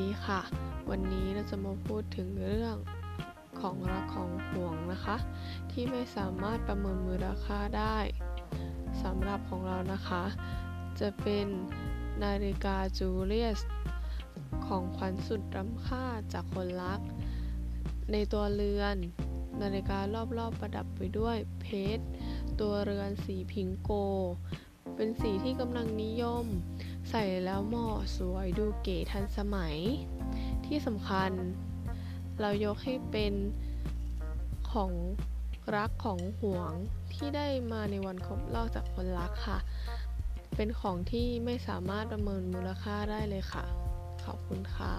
ดีค่ะวันนี้เราจะมาพูดถึงเรื่องของรักของห่วงนะคะที่ไม่สามารถประเมินมูลค่าได้สำหรับของเรานะคะจะเป็นนาฬิกาจูเลียสของขวัญสุดล้ำค่าจากคนรักในตัวเรือนนาฬิการอบๆประดับไปด้วยเพชรตัวเรือนสีพิงโกเป็นสีที่กำลังนิยมใส่แล้วเหมาะสวยดูเก๋ทันสมัยที่สำคัญเรายกให้เป็นของรักของห่วงที่ได้มาในวันครบรอบจากคนรักค่ะเป็นของที่ไม่สามารถประเมินมูลค่าได้เลยค่ะขอบคุณค่ะ